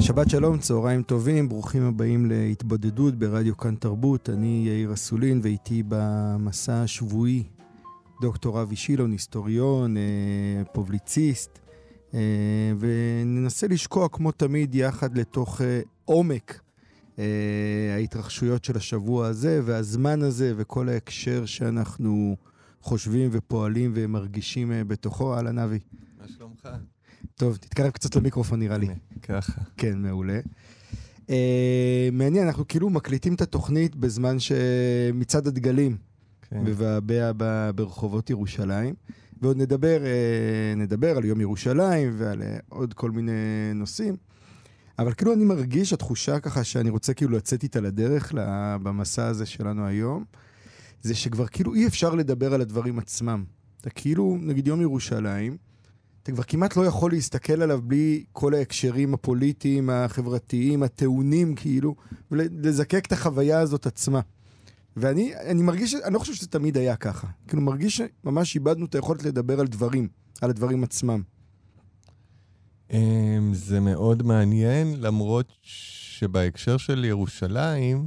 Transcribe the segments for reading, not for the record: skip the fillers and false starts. שבת שלום, צהריים טובים, ברוכים הבאים להתבודדות ברדיו כאן תרבות. אני יאיר אסולין ואיתי במסע השבועי דוקטור אבי שילון, היסטוריון, פובליציסט, וננסה לשקוע כמו תמיד יחד לתוך עומק ההתרחשויות של השבוע הזה והזמן הזה וכל ההקשר שאנחנו חושבים ופועלים ומרגישים בתוכו. אהלן אבי. מה שלומך? טוב, תתקרב קצת למיקרופון נראה לי. ככה. כן, מעולה. מעניין, אנחנו כאילו מקליטים את התוכנית בזמן שמצד הדגלים מבעבע ברחובות ירושלים, ועוד נדבר על יום ירושלים ועל עוד כל מיני נושאים, אבל כאילו אני מרגיש התחושה ככה שאני רוצה כאילו לצאת איתה לדרך במסע הזה שלנו היום, זה שכבר כאילו אי אפשר לדבר על הדברים עצמם. אתה כאילו, נגיד יום ירושלים, אתה כבר כמעט לא יכול להסתכל עליו בלי כל ההקשרים הפוליטיים, החברתיים, הטעונים, כאילו, ולזקק את החוויה הזאת עצמה. ואני מרגיש, אני לא חושב שזה תמיד היה ככה. כאילו, מרגיש שממש איבדנו את היכולת לדבר על דברים, על הדברים עצמם. זה מאוד מעניין, למרות שבהקשר של ירושלים,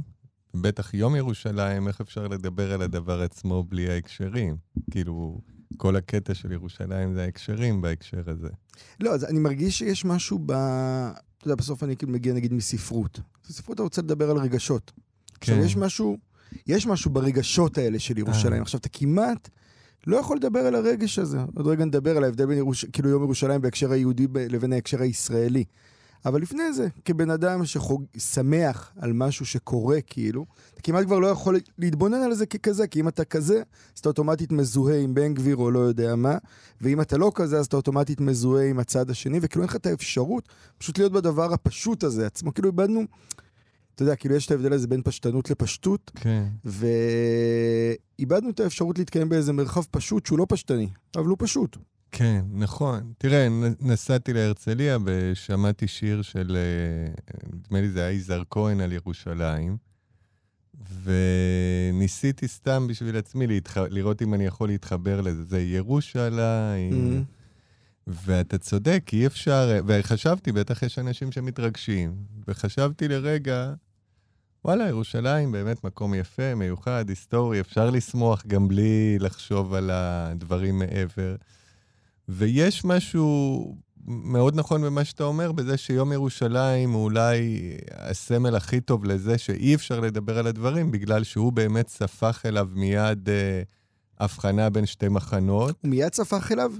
בטח יום ירושלים, איך אפשר לדבר על הדבר עצמו בלי ההקשרים? כאילו... כל הקטע של ירושלים זה ההקשרים בהקשר הזה. לא, אז אני מרגיש שיש משהו אתה יודע, בסוף אני מגיע נגיד מספרות. בספרות אתה רוצה לדבר על רגשות. כן. עכשיו יש משהו ברגשות האלה של ירושלים. עכשיו אתה כמעט לא יכול לדבר על הרגש הזה. עוד רגע נדבר על ההבדל בין כאילו יום ירושלים בהקשר היהודי לבין ההקשר הישראלי. אבל לפני זה, כבן אדם ששמח על משהו שקורה כאילו, אתה כמעט כבר לא יכול להתבונן על זה ככזה, כי אם אתה כזה, אז אתה אוטומטית מזוהה עם בן גביר או לא יודע מה, ואם אתה לא כזה, אז אתה אוטומטית מזוהה עם הצד השני, וכאילו אין לך את האפשרות פשוט להיות בדבר הפשוט הזה עצמו. כאילו איבדנו, אתה יודע, כאילו יש את ההבדל הזה בין פשטנות לפשטות, ואיבדנו את האפשרות להתקיים באיזה מרחב פשוט שהוא לא פשטני, אבל הוא פשוט. כן, נכון. תראה, נסעתי להרצליה ושמעתי שיר של, נדמה לי זה היה יזהר כהן על ירושלים, וניסיתי סתם בשביל עצמי לראות אם אני יכול להתחבר לזה. זה ירושלים, ואתה צודק, אי אפשר, וחשבתי, בטח יש אנשים שמתרגשים, וחשבתי לרגע, וואלה, ירושלים באמת מקום יפה, מיוחד, היסטורי, אפשר לשמוח גם בלי לחשוב על הדברים מעבר. ויש משהו מאוד נכון במה שאתה אומר, בזה שיום ירושלים הוא אולי הסמל הכי טוב לזה שאי אפשר לדבר על הדברים, בגלל שהוא באמת ספח אליו מיד הבחנה בין שתי מחנות. מיד ספח אליו?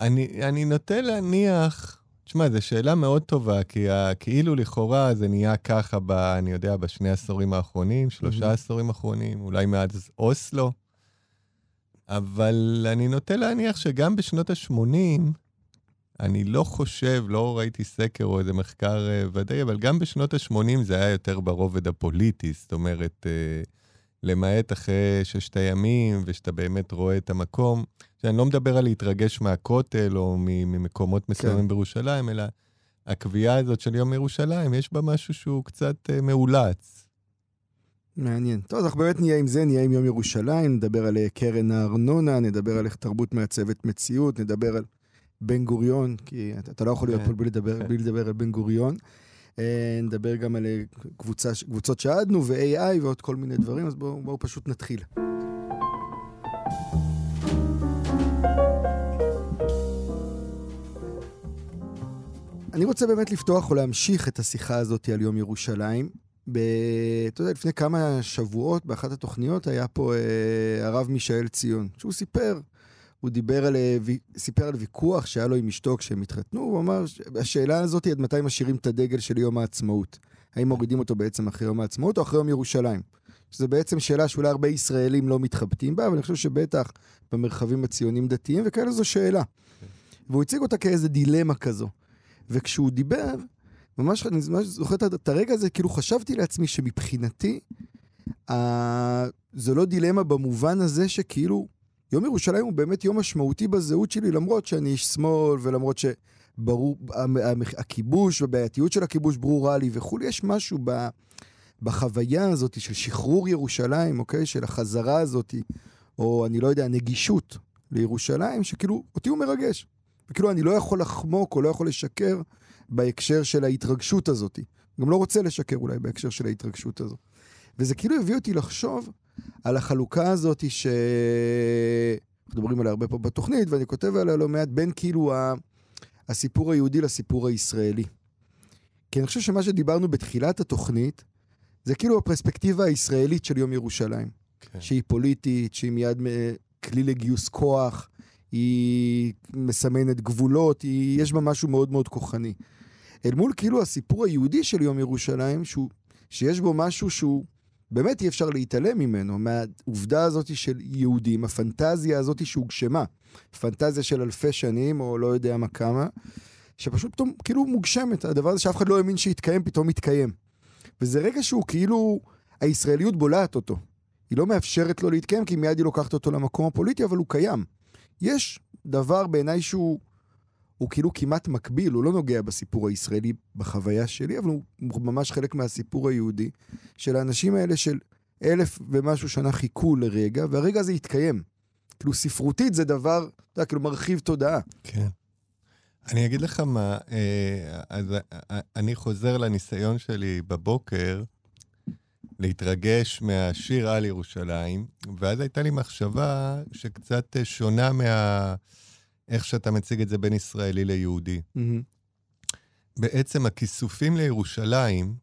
אני נוטה להניח, תשמע, זו שאלה מאוד טובה, כי כאילו לכאורה זה נהיה ככה, אני יודע, בשני עשורים האחרונים, 3 עשורים האחרונים, אולי מאז אוסלו, אבל אני נוטה להניח שגם בשנות ה-80, אני לא חושב, לא ראיתי סקר או איזה מחקר ודאי, אבל גם בשנות ה-80 זה היה יותר ברובד הפוליטי, זאת אומרת, למעט אחרי 6 ימים, ושאתה באמת רואה את המקום, שאני לא מדבר על להתרגש מהכותל או ממקומות מסוימים כן. בירושלים, אלא הקביעה הזאת של יום ירושלים, יש בה משהו שהוא קצת מאולץ. מעניין. טוב, אז אנחנו באמת נהיה עם זה, נהיה עם יום ירושלים, נדבר על קרן הארנונה, נדבר על איך תרבות מעצבת מציאות, נדבר על בן גוריון, כי אתה לא יכול להיות פה בלי לדבר על בן גוריון, נדבר גם על קבוצות שעדנו ו-AI ועוד כל מיני דברים, אז בואו פשוט נתחיל. אני רוצה באמת לפתוח או להמשיך את השיחה הזאת על יום ירושלים, אתה יודע, לפני כמה שבועות באחת התוכניות היה פה הרב מישאל ציון, שהוא סיפר על ויכוח שהיה לו עם אשתו כשהם התחתנו, הוא אמר, השאלה הזאת היא עד מתי משאירים את הדגל של יום העצמאות, האם מורידים אותו בעצם אחרי יום העצמאות או אחרי יום ירושלים, שזו בעצם שאלה שאולי הרבה ישראלים לא מתחבטים בה, אבל אני חושב שבטח במרחבים הציונים דתיים וכאלה זו שאלה. והוא הציג אותה כאיזה דילמה כזו. וכשהוא דיבר, ממש אני זוכר את הרגע הזה, כאילו חשבתי לעצמי שמבחינתי, זו לא דילמה במובן הזה שכאילו, יום ירושלים הוא באמת יום משמעותי בזהות שלי, למרות שאני איש שמאל, ולמרות שברור, הכיבוש והבעייתיות של הכיבוש ברורה לי, וכולי יש משהו בחוויה הזאת של שחרור ירושלים, אוקיי? של החזרה הזאת, או אני לא יודע, הנגישות לירושלים, שכאילו אותי הוא מרגש. וכאילו אני לא יכול לחמוק או לא יכול לשקר בהקשר של ההתרגשות הזאת. גם לא רוצה לשקר אולי בהקשר של ההתרגשות הזאת. וזה כאילו הביא אותי לחשוב על החלוקה הזאת מדברים עליה הרבה פה בתוכנית, ואני כותב עליה לא מעט, בין כאילו הסיפור היהודי לסיפור הישראלי. כי אני חושב שמה שדיברנו בתחילת התוכנית, זה כאילו הפרספקטיבה הישראלית של יום ירושלים. כן. שהיא פוליטית, שהיא מיד כלי לגיוס כוח, היא מסמנת גבולות, יש בה משהו מאוד מאוד כוחני. אל מול כאילו הסיפור היהודי של יום ירושלים, שיש בו משהו שהוא באמת אי אפשר להתעלם ממנו, מהעובדה הזאת של יהודים, הפנטזיה הזאת שהוגשמה, פנטזיה של אלפי שנים, או לא יודע מה כמה, שפשוט פתאום כאילו מוגשמת, הדבר הזה שאף אחד לא האמין שהתקיים, פתאום מתקיים. וזה רגע שהוא כאילו, הישראליות בולעת אותו. היא לא מאפשרת לו להתקיים, כי מיד היא לוקחת אותו למקום הפוליטי, אבל הוא קיים. יש דבר בעיניי שהוא כאילו כמעט מקביל, הוא לא נוגע בסיפור הישראלי בחוויה שלי, אבל הוא ממש חלק מהסיפור היהודי, של האנשים האלה של 1000 ומשהו שנה חיכו לרגע, והרגע הזה יתקיים. כאילו ספרותית זה דבר, אתה יודע, כאילו מרחיב תודעה. כן. אני אגיד לך מה, אז אני חוזר לניסיון שלי בבוקר, להתרגש מהשיר על ירושלים, ואז הייתה לי מחשבה שקצת שונה איך שאתה מציג את זה בין ישראלי ליהודי. בעצם הכיסופים לירושלים,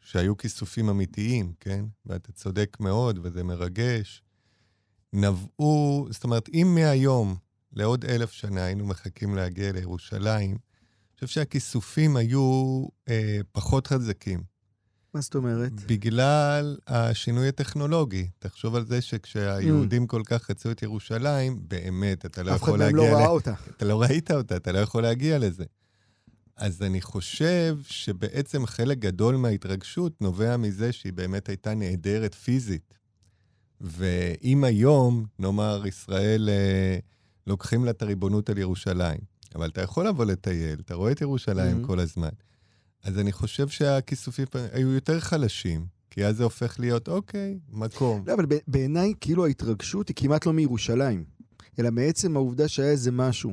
שהיו כיסופים אמיתיים, כן? ואתה צודק מאוד, וזה מרגש, נבעו, זאת אומרת, אם מהיום לעוד 1000 שנה היינו מחכים להגיע לירושלים, אני חושב שהכיסופים היו פחות חזקים. מה זאת אומרת? בגלל השינוי הטכנולוגי. תחשוב על זה שכשהיהודים כל כך רצו את ירושלים, באמת, אתה לא יכול להגיע... אף אחד לא ראה אותה. אתה לא ראית אותה, אתה לא יכול להגיע לזה. אז אני חושב שבעצם חלק גדול מההתרגשות נובע מזה שהיא באמת הייתה נהדרת פיזית. ואם היום, נאמר, ישראל לוקחים לה את הריבונות על ירושלים, אבל אתה יכול לבוא לטייל, אתה רואה את ירושלים כל הזמן. אז אני חושב שהכיסופים היו יותר חלשים, כי אז זה הופך להיות, אוקיי, מקום. לא, אבל בעיניי כאילו ההתרגשות היא כמעט לא מירושלים, אלא מעצם העובדה שהיה איזה משהו,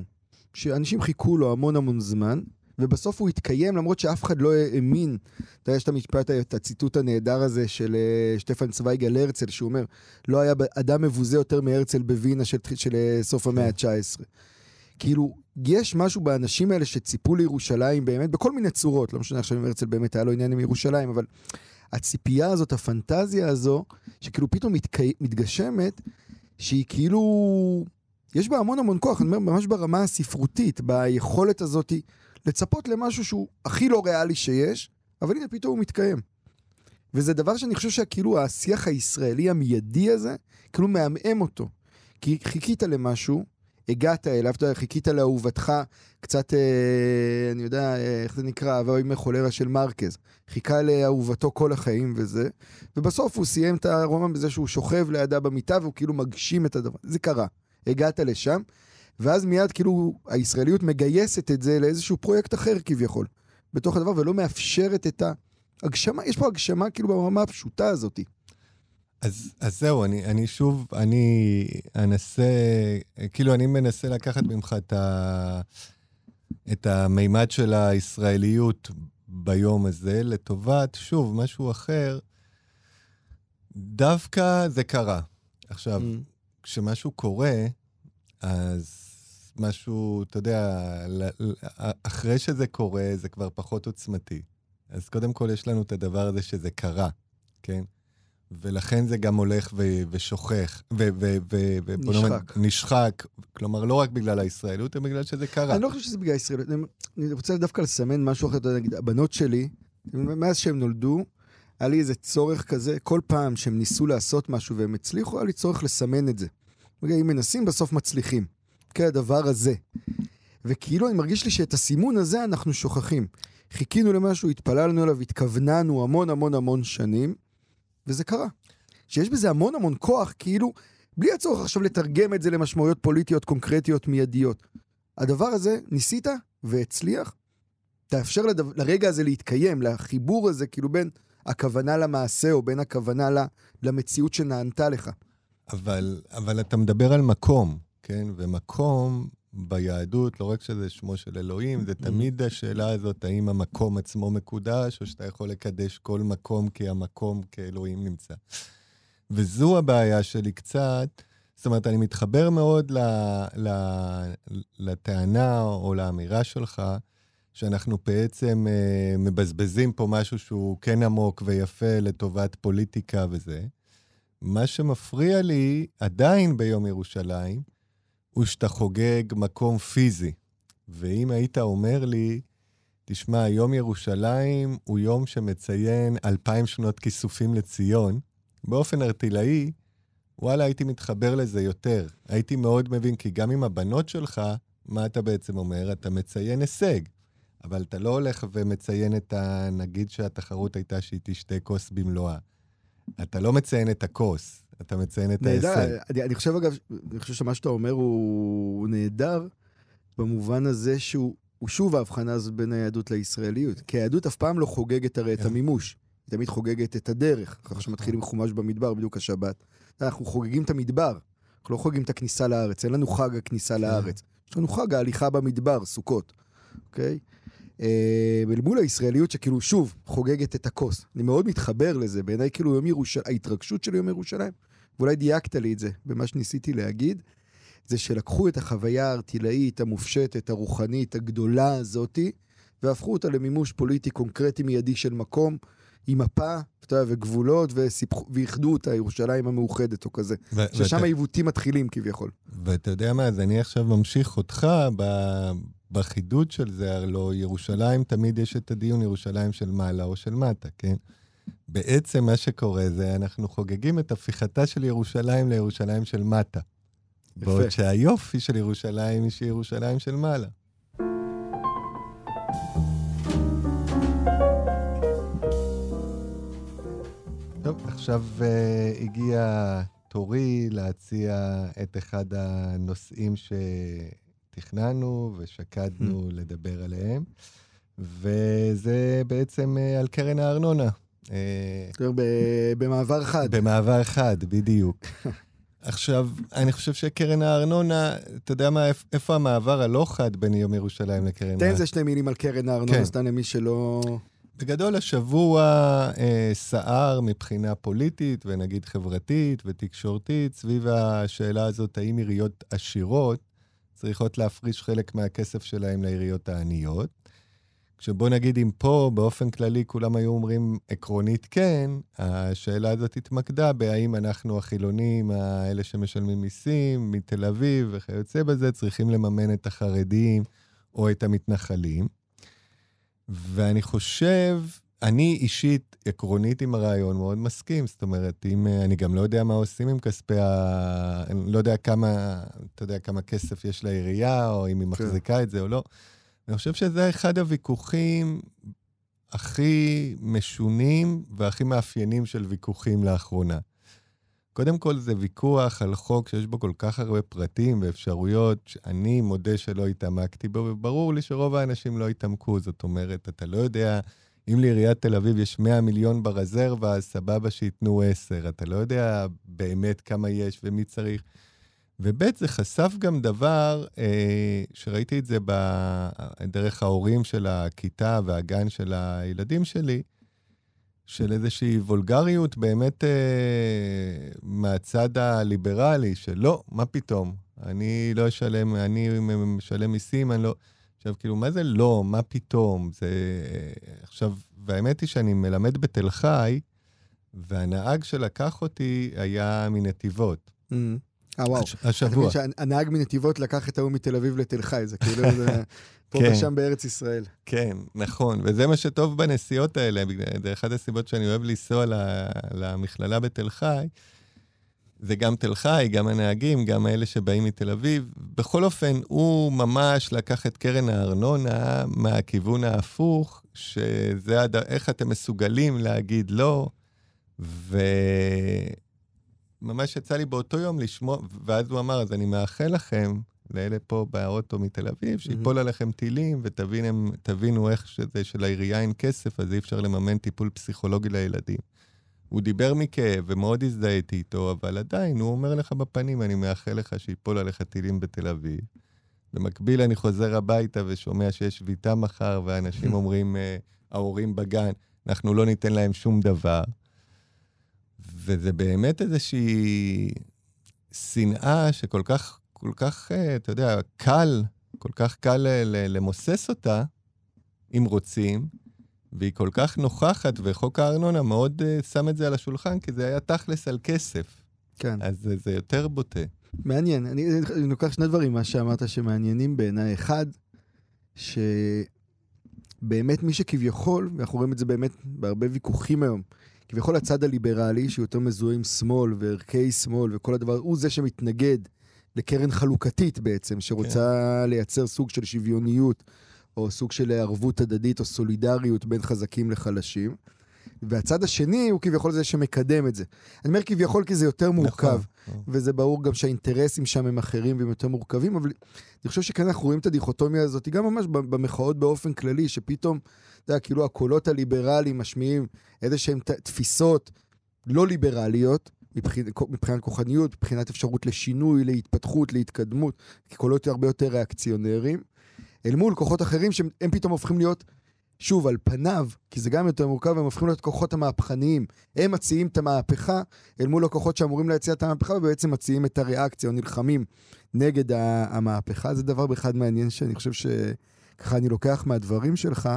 שאנשים חיכו לו המון המון זמן, ובסוף הוא התקיים, למרות שאף אחד לא האמין. אתה יודע, יש את המשפט, את הציטוט הנהדר הזה של שטפן צוויג על הרצל, שהוא אומר, לא היה אדם מבוזה יותר מהרצל בווינה של סוף המאה ה-19. כאילו, יש משהו באנשים האלה שציפו לירושלים באמת, בכל מיני צורות, לא משנה עכשיו אם הרצל באמת היה לו עניין עם ירושלים, אבל הציפייה הזאת, הפנטזיה הזו, שכאילו פתאום מתגשמת, שהיא כאילו, יש בה המון המון כוח, אני אומר, ממש ברמה הספרותית, ביכולת הזאת, לצפות למשהו שהוא הכי לא ריאלי שיש, אבל הנה פתאום הוא מתקיים. וזה דבר שאני חושב שכאילו השיח הישראלי המיידי הזה, כאילו מעמם אותו, כי חיכית למשהו, הגעת אליו, חיכית לאהובתך, קצת, אני יודע, איך זה נקרא, אבל עם חולרה של מרקז, חיכה לאהובתו כל החיים וזה, ובסוף הוא סיים את הרומן בזה שהוא שוכב לידה במיטה, והוא כאילו מגשים את הדבר, זה קרה, הגעת לשם, ואז מיד כאילו הישראליות מגייסת את זה לאיזשהו פרויקט אחר כביכול, בתוך הדבר, ולא מאפשרת את ההגשמה, יש פה הגשמה כאילו ברמה הפשוטה הזאת. אז זהו, אני שוב, אני מנסה לקחת ממך את המימד של הישראליות ביום הזה, לטובת, שוב, משהו אחר, דווקא זה קרה. עכשיו, כשמשהו קורה, אז משהו, אתה יודע, אחרי שזה קורה, זה כבר פחות עוצמתי. אז קודם כל יש לנו את הדבר הזה שזה קרה, כן? ולכן זה גם הולך ושוכח, ונשחק, כלומר לא רק בגלל הישראליות, אלא בגלל שזה קרה. אני לא חושב שזה בגלל הישראליות, אני רוצה דווקא לסמן משהו אחר, נגיד, הבנות שלי, מאז שהם נולדו, היה לי איזה צורך כזה, כל פעם שהם ניסו לעשות משהו והם הצליחו, היה לי צורך לסמן את זה. אם מנסים, בסוף מצליחים. כן, הדבר הזה. וכאילו אני מרגיש לי שאת הסימון הזה אנחנו שוכחים. חיכינו למשהו, התפללנו עליו, התכווננו המון המון המון שנים, וזה קרה. שיש בזה המון המון כוח, כאילו, בלי הצורך עכשיו לתרגם את זה למשמעויות פוליטיות, קונקרטיות, מיידיות. הדבר הזה ניסית והצליח, תאפשר לרגע הזה להתקיים, לחיבור הזה, כאילו בין הכוונה למעשה, או בין הכוונה למציאות שנענתה לך. אבל אתה מדבר על מקום, כן? ומקום ביהדות, לא רק שזה שמו של אלוהים, זה תמיד השאלה הזאת, האם המקום עצמו מקודש, או שאתה יכול לקדש כל מקום, כי המקום כאלוהים נמצא. וזו הבעיה שלי קצת, זאת אומרת, אני מתחבר מאוד לטענה או לאמירה שלך, שאנחנו בעצם מבזבזים פה משהו שהוא כן עמוק ויפה לטובת פוליטיקה וזה. מה שמפריע לי עדיין ביום ירושלים, הוא שאתה חוגג מקום פיזי. ואם היית אומר לי, תשמע, יום ירושלים הוא יום שמציין 2000 שנות כיסופים לציון, באופן ארטילאי, וואלה, הייתי מתחבר לזה יותר. הייתי מאוד מבין, כי גם עם הבנות שלך, מה אתה בעצם אומר? אתה מציין הישג. אבל אתה לא הולך ומציין את נגיד שהתחרות הייתה שהיא תשתה כוס במלואה. אתה לא מציין את הכוס, אתה מציין את ההישג. אני חושב אגב, אני חושב שמה שאתה אומר הוא נהדר, במובן הזה שהוא שוב ההבחנה הזו בין היהדות לישראליות. כי היהדות אף פעם לא חוגגת הרי את המימוש. היא תמיד חוגגת את הדרך. אחר שמתחילים חומש במדבר, בדיוק השבת. אנחנו חוגגים את המדבר, אנחנו לא חוגגים את הכניסה לארץ. אין לנו חג הכניסה לארץ. יש לנו חג ההליכה במדבר, סוכות. אוקיי? בלמול הישראליות שכאילו שוב חוגגת את הכוס. אני מאוד מתחבר לזה, בעיניי כאילו יום ירושלים, ההתרגשות של יום ירושלים, ואולי דייקת לי את זה, במה שניסיתי להגיד, זה שלקחו את החוויה הארטילאית, המופשטת, הרוחנית, הגדולה הזאת, והפכו אותה למימוש פוליטי קונקרטי מיידי של מקום, עם מפה וגבולות, ויחדו אותה ירושלים המאוחדת או כזה, ששם העיוותים מתחילים כביכול. ואתה יודע מה, אז אני עכשיו ממשיך אותך בחידוד של זה, לא, ירושלים, תמיד יש את הדיון ירושלים של מעלה או של מטה, כן? בעצם מה שקורה זה, אנחנו חוגגים את הפיכתה של ירושלים לירושלים של מטה. יפה. בעוד שהיופי של ירושלים היא שירושלים של מעלה. טוב, עכשיו הגיע תורי להציע את אחד הנושאים ש... תכננו ושקדנו לדבר עליהם, וזה בעצם על קרן הארנונה. במעבר חד. במעבר חד, בדיוק. עכשיו, אני חושב שקרן הארנונה, אתה יודע מה, איפה המעבר הלא חד בין יום ירושלים לקרן הארנונה? תן זה שני מילים על קרן הארנונה, סתם למי שלא... בגדול השבוע סער מבחינה פוליטית, ונגיד חברתית ותקשורתית, סביב השאלה הזאת, האם עיריות עשירות, צריכות להפריש חלק מהכסף שלהם לעיריות העניות, כשבוא נגיד אם פה באופן כללי כולם היו אומרים עקרונית כן, השאלה הזאת התמקדה בהאם אנחנו החילונים, האלה שמשלמים מיסים, מתל אביב וכיוצא בזה, צריכים לממן את החרדים או את המתנחלים, ואני חושב, אני אישית עקרונית עם הרעיון מאוד מסכים, זאת אומרת, אם אני גם לא יודע מה עושים עם כספי ה... אני לא יודע כמה, אתה יודע, כמה כסף יש לעירייה, או אם היא מחזיקה את זה או לא. אני חושב שזה אחד הוויכוחים הכי משונים והכי מאפיינים של ויכוחים לאחרונה. קודם כל זה ויכוח על חוק שיש בו כל כך הרבה פרטים ואפשרויות שאני מודה שלא התעמקתי בו, וברור לי שרוב האנשים לא התעמקו, זאת אומרת, אתה לא יודע... אם לעיריית תל אביב יש 100 מיליון ברזרבה, אז סבבה שיתנו 10. אתה לא יודע באמת כמה יש ומי צריך. ובית זה חשף גם דבר, שראיתי את זה דרך ההורים של הכיתה והגן של הילדים שלי, של איזושהי וולגריות באמת מהצד הליברלי, שלא, מה פתאום? אני לא אשלם, אני משלם מיסים, אני לא... עכשיו, כאילו, מה זה לא? מה פתאום? זה... עכשיו, והאמת היא שאני מלמד בתל חי, והנהג שלקח אותי היה מנתיבות. וואו. השבוע. הנהג מנתיבות לקח את ההוא מתל אביב לתל חי, זה כאילו פה ושם בארץ ישראל. כן, נכון. וזה מה שטוב בנסיעות האלה, זה אחד הסיבות שאני אוהב לנסוע למכללה בתל חי, זה גם תל חי, גם הנהגים, גם אלה שבאים מתל אביב. בכל אופן, הוא ממש לקח את קרן הארנונה מהכיוון ההפוך, שזה איך אתם מסוגלים להגיד לא, וממש יצא לי באותו יום לשמוע, ואז הוא אמר, אז אני מאחל לכם, לאלה פה באוטו מתל אביב, שיפול עליכם טילים, ותבינו איך שזה שלעירייה אין כסף, אז אי אפשר לממן טיפול פסיכולוגי לילדים. הוא דיבר מכאב ומאוד הזדהיתי איתו, אבל עדיין הוא אומר לך בפנים, אני מאחל לך שיפול עליך טילים בתל אביב. במקביל אני חוזר הביתה ושומע שיש שביתה מחר, ואנשים אומרים, ההורים בגן, אנחנו לא ניתן להם שום דבר. וזה באמת איזושהי שנאה שכל כך, כל כך, אתה יודע, קל, כל כך קל למוסס אותה, אם רוצים, והיא כל כך נוכחת, וחוק הארנונה מאוד שם את זה על השולחן, כי זה היה תכלס על כסף. כן. אז זה יותר בוטה. מעניין. אני לוקח שני דברים, מה שאמרת שמעניינים בעיניי. אחד, שבאמת מי שכביכול, ואנחנו רואים את זה באמת בהרבה ויכוחים היום, כביכול הצד הליברלי, שהוא יותר מזוהה עם שמאל, וערכי שמאל, וכל הדבר, הוא זה שמתנגד לקרן חלוקתית בעצם, שרוצה לייצר סוג של שוויוניות, או סוג של ערבות הדדית, או סולידריות בין חזקים לחלשים. והצד השני הוא כביכול זה שמקדם את זה. אני אומר כביכול כי זה יותר מורכב, וזה ברור גם שהאינטרסים שם הם אחרים והם יותר מורכבים, אבל אני חושב שכאן אנחנו רואים את הדיכוטומיה הזאת, גם ממש במחאות באופן כללי, שפתאום, אתה יודע, כאילו הקולות הליברליים משמיעים איזשהם תפיסות לא ליברליות, מבחינת כוחניות, מבחינת אפשרות לשינוי, להתפתחות, להתקדמות, כי קולות הרבה יותר ריאקציונרים, אל מול כוחות אחרים שהם פתאום הופכים להיות, שוב, על פניו, כי זה גם יותר מורכב, הם הופכים להיות כוחות המהפכניים. הם מציעים את המהפכה, אל מול הכוחות שאמורים להציע את המהפכה, ובעצם מציעים את הריאקציה, או נלחמים נגד המהפכה. זה דבר באחד מעניין שאני חושב שככה אני לוקח מהדברים שלך.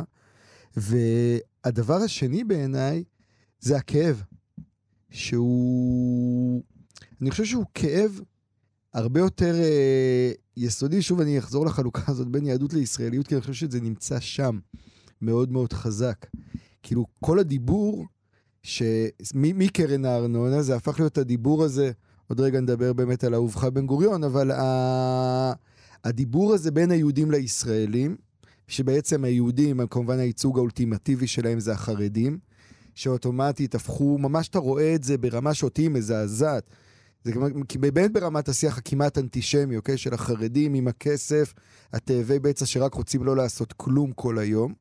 והדבר השני בעיניי, זה הכאב. שהוא, אני חושב שהוא כאב הרבה יותר יסודי. שוב, אני אחזור לחלוקה הזאת בין יהדות לישראליות, כי אני חושב שזה נמצא שם מאוד מאוד חזק. כאילו, כל הדיבור מקרן הארנונה, זה הפך להיות הדיבור הזה, עוד רגע נדבר באמת על אהובך בן גוריון, אבל הדיבור הזה בין היהודים לישראלים, שבעצם היהודים, כמובן הייצוג האולטימטיבי שלהם זה החרדים, שאוטומטית הפכו, ממש אתה רואה את זה ברמה שאותי מזעזעת, זה באמת ברמת השיח הכמעט אנטישמי, אוקיי? של החרדים עם הכסף, התאבי בצע שרק רוצים לא לעשות כלום כל היום,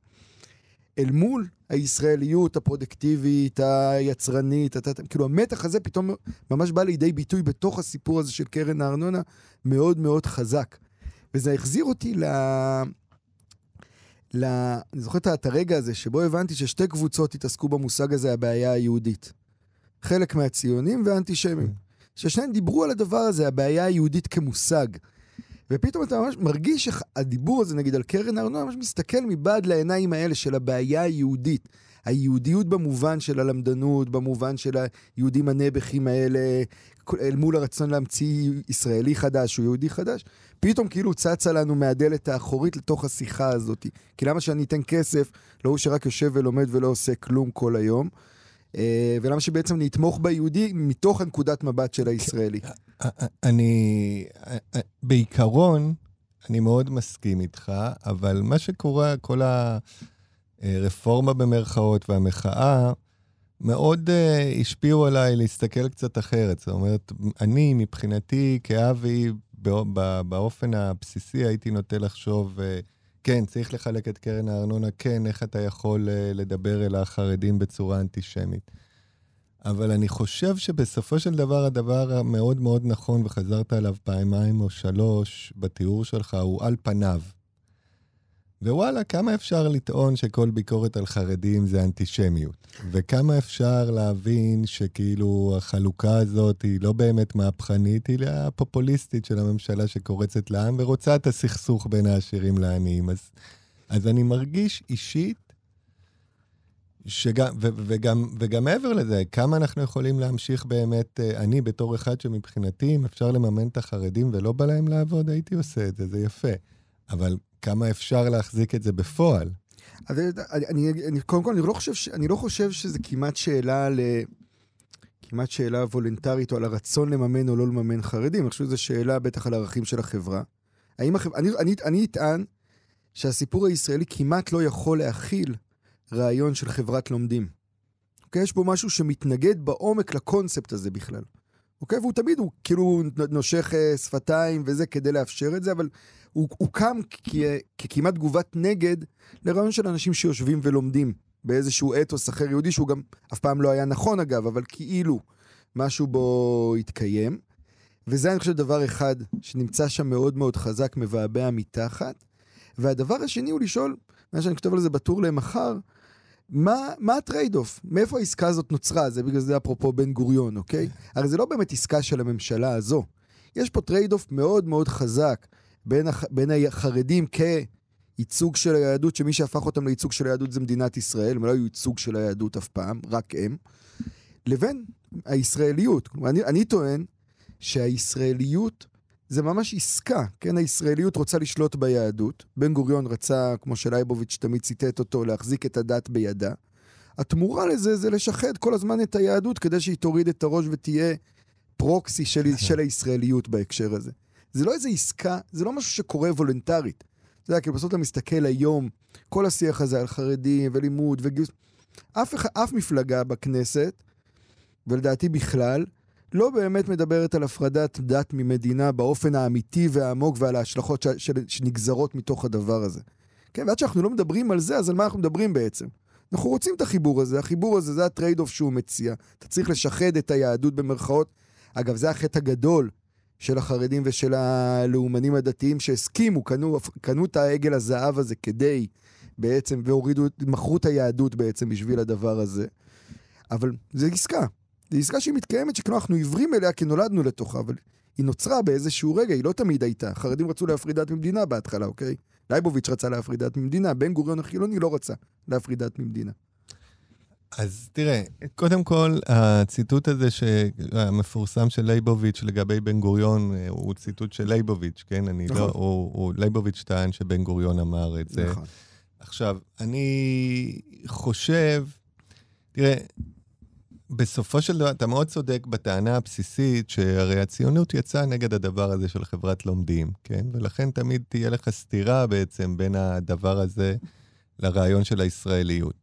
אל מול הישראליות הפרודקטיבית, היצרנית, כאילו המתח הזה פתאום ממש בא לידי ביטוי בתוך הסיפור הזה של קרן הארנונה, מאוד מאוד חזק. וזה החזיר אותי אני זוכר את הרגע הזה שבו הבנתי ששתי קבוצות התעסקו במושג הזה, הבעיה היהודית. חלק מהציונים והאנטישמים. ששניהם דיברו על הדבר הזה, הבעיה היהודית כמושג. ופתאום אתה ממש מרגיש שהדיבור הזה, נגיד על קרן הארנונה, ממש מסתכל מבעד לעיניים האלה של הבעיה היהודית. היהודיות במובן של הלמדנות, במובן של היהודים הנבחים האלה, אל מול הרצון להמציא ישראלי חדש או יהודי חדש, פתאום כאילו צצה לנו מהדלת האחורית לתוך השיחה הזאת. כי למה שאני אתן כסף, לא הוא שרק יושב ולומד ולא עושה כלום כל היום, ולמה שבעצם אני אתמוך ביהודי מתוך הנקודת מבט של הישראלי. אני, בעיקרון, אני מאוד מסכים איתך, אבל מה שקורה, כל הרפורמה במרכאות והמחאה, מאוד השפיעו עליי להסתכל קצת אחרת. זאת אומרת, אני מבחינתי כאבי, באופן הבסיסי הייתי נוטה לחשוב, כן, צריך לחלק את קרן הארנונה, כן, איך אתה יכול לדבר אל החרדים בצורה אנטישמית. אבל אני חושב שבסופו של דבר, הדבר המאוד מאוד נכון, וחזרת עליו פעמיים או שלוש בתיאור שלך, הוא על פניו. ווואלה, כמה אפשר לטעון שכל ביקורת על חרדים זה אנטישמיות? וכמה אפשר להבין שכאילו החלוקה הזאת היא לא באמת מהפכנית, היא הפופוליסטית של הממשלה שקורצת לעם ורוצה את הסכסוך בין העשירים לעניים. אז אני מרגיש אישית, וגם מעבר לזה, כמה אנחנו יכולים להמשיך באמת, אני בתור אחד שמבחינתי, אם אפשר לממן את החרדים ולא בא להם לעבוד, הייתי עושה את זה, זה יפה. אבל כמה אפשר להחזיק את זה בפועל? קודם כל, אני לא חושב שזה כמעט שאלה כמעט שאלה וולנטרית, או על הרצון לממן או לא לממן חרדים. אני חושב שזו שאלה בטח על הערכים של החברה. אני אטען שהסיפור הישראלי כמעט לא יכול להכיל רעיון של חברת לומדים. אוקיי? יש פה משהו שמתנגד בעומק לקונספט הזה בכלל. אוקיי? והוא תמיד, הוא כאילו נושך שפתיים וזה כדי לאפשר את זה, אבל הוא קם ככמעט תגובת נגד לרעיון של אנשים שיושבים ולומדים באיזשהו אתוס אחר יהודי, שהוא גם אף פעם לא היה נכון אגב, אבל כאילו משהו בו התקיים. וזה אני חושב דבר אחד שנמצא שם מאוד מאוד חזק, מבעבע מתחת. והדבר השני הוא לשאול, מה שאני כתוב על זה בטור למחר, מה הטרייד-אוף? מאיפה העסקה הזאת נוצרה? זה בגלל זה אפרופו בן גוריון, אוקיי? הרי זה לא באמת עסקה של הממשלה הזו. יש פה טרייד-אוף מאוד מאוד חזק בין החרדים כייצוג של היהדות, שמי שהפך אותם לייצוג של היהדות זה מדינת ישראל, הם לא היו ייצוג של היהדות אף פעם, רק הם, לבין הישראליות. כלומר, אני טוען שהישראליות זה ממש עסקה, כן? הישראליות רוצה לשלוט ביהדות, בן גוריון רצה, כמו שלייבוביץ' תמיד ציטט אותו, להחזיק את הדת בידה, התמורה לזה זה לשחד כל הזמן את היהדות, כדי שהיא תוריד את הראש ותהיה פרוקסי של הישראליות בהקשר הזה. זה לא איזה עסקה, זה לא משהו שקורה וולנטרית. זה היה, כאילו בסוף אתה מסתכל היום, כל השיח הזה על חרדים ולימוד וגיוס, אף מפלגה בכנסת, ולדעתי בכלל, לא באמת מדברת על הפרדת דת ממדינה באופן האמיתי והעמוק ועל ההשלכות שנגזרות מתוך הדבר הזה. כן, ועד שאנחנו לא מדברים על זה, אז על מה אנחנו מדברים בעצם? אנחנו רוצים את החיבור הזה, החיבור הזה זה הטרייד-אוף שהוא מציע. אתה צריך לשחד את היהדות במרכאות. אגב, זה החטא הגדול של החרדים ושל הלאומנים הדתיים שהסכימו, קנו את העגל הזהב הזה כדי בעצם, והורידו, מכרו את היהדות בעצם בשביל הדבר הזה. אבל זה עסקה. זו עסקה שהיא מתקיימת, שכנו אנחנו עיוורים אליה כי נולדנו לתוכה, אבל היא נוצרה באיזשהו רגע, היא לא תמיד הייתה. חרדים רצו להפרידת ממדינה בהתחלה, אוקיי? לייבוביץ' רצה להפרידת ממדינה, בן גוריון החילוני לא רצה להפרידת ממדינה. אז תראה, קודם כל, הציטוט הזה המפורסם של לייבוביץ' לגבי בן גוריון, הוא ציטוט של לייבוביץ', כן? אני נכון. לא, הוא לייבוביץ' טען שבן גוריון אמר את זה. נכון. עכשיו, אני חושב, תראה, בסופו של דבר, אתה מאוד צודק בטענה הבסיסית שהרי הציונות יצאה נגד הדבר הזה של חברת לומדים, כן? ולכן תמיד תהיה לך סתירה בעצם בין הדבר הזה לרעיון של הישראליות.